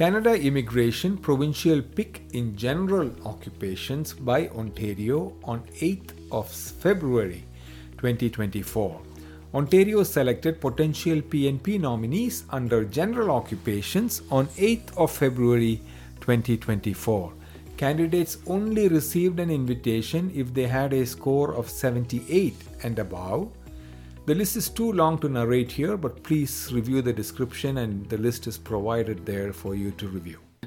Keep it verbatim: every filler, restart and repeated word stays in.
Canada Immigration Provincial Pick in General Occupations by Ontario on eighth of February twenty twenty-four. Ontario selected potential P N P nominees under general occupations on eighth of February twenty twenty-four. Candidates only received an invitation if they had a score of seventy-eight and above. The list is too long to narrate here, but please review the description and the list is provided there for you to review.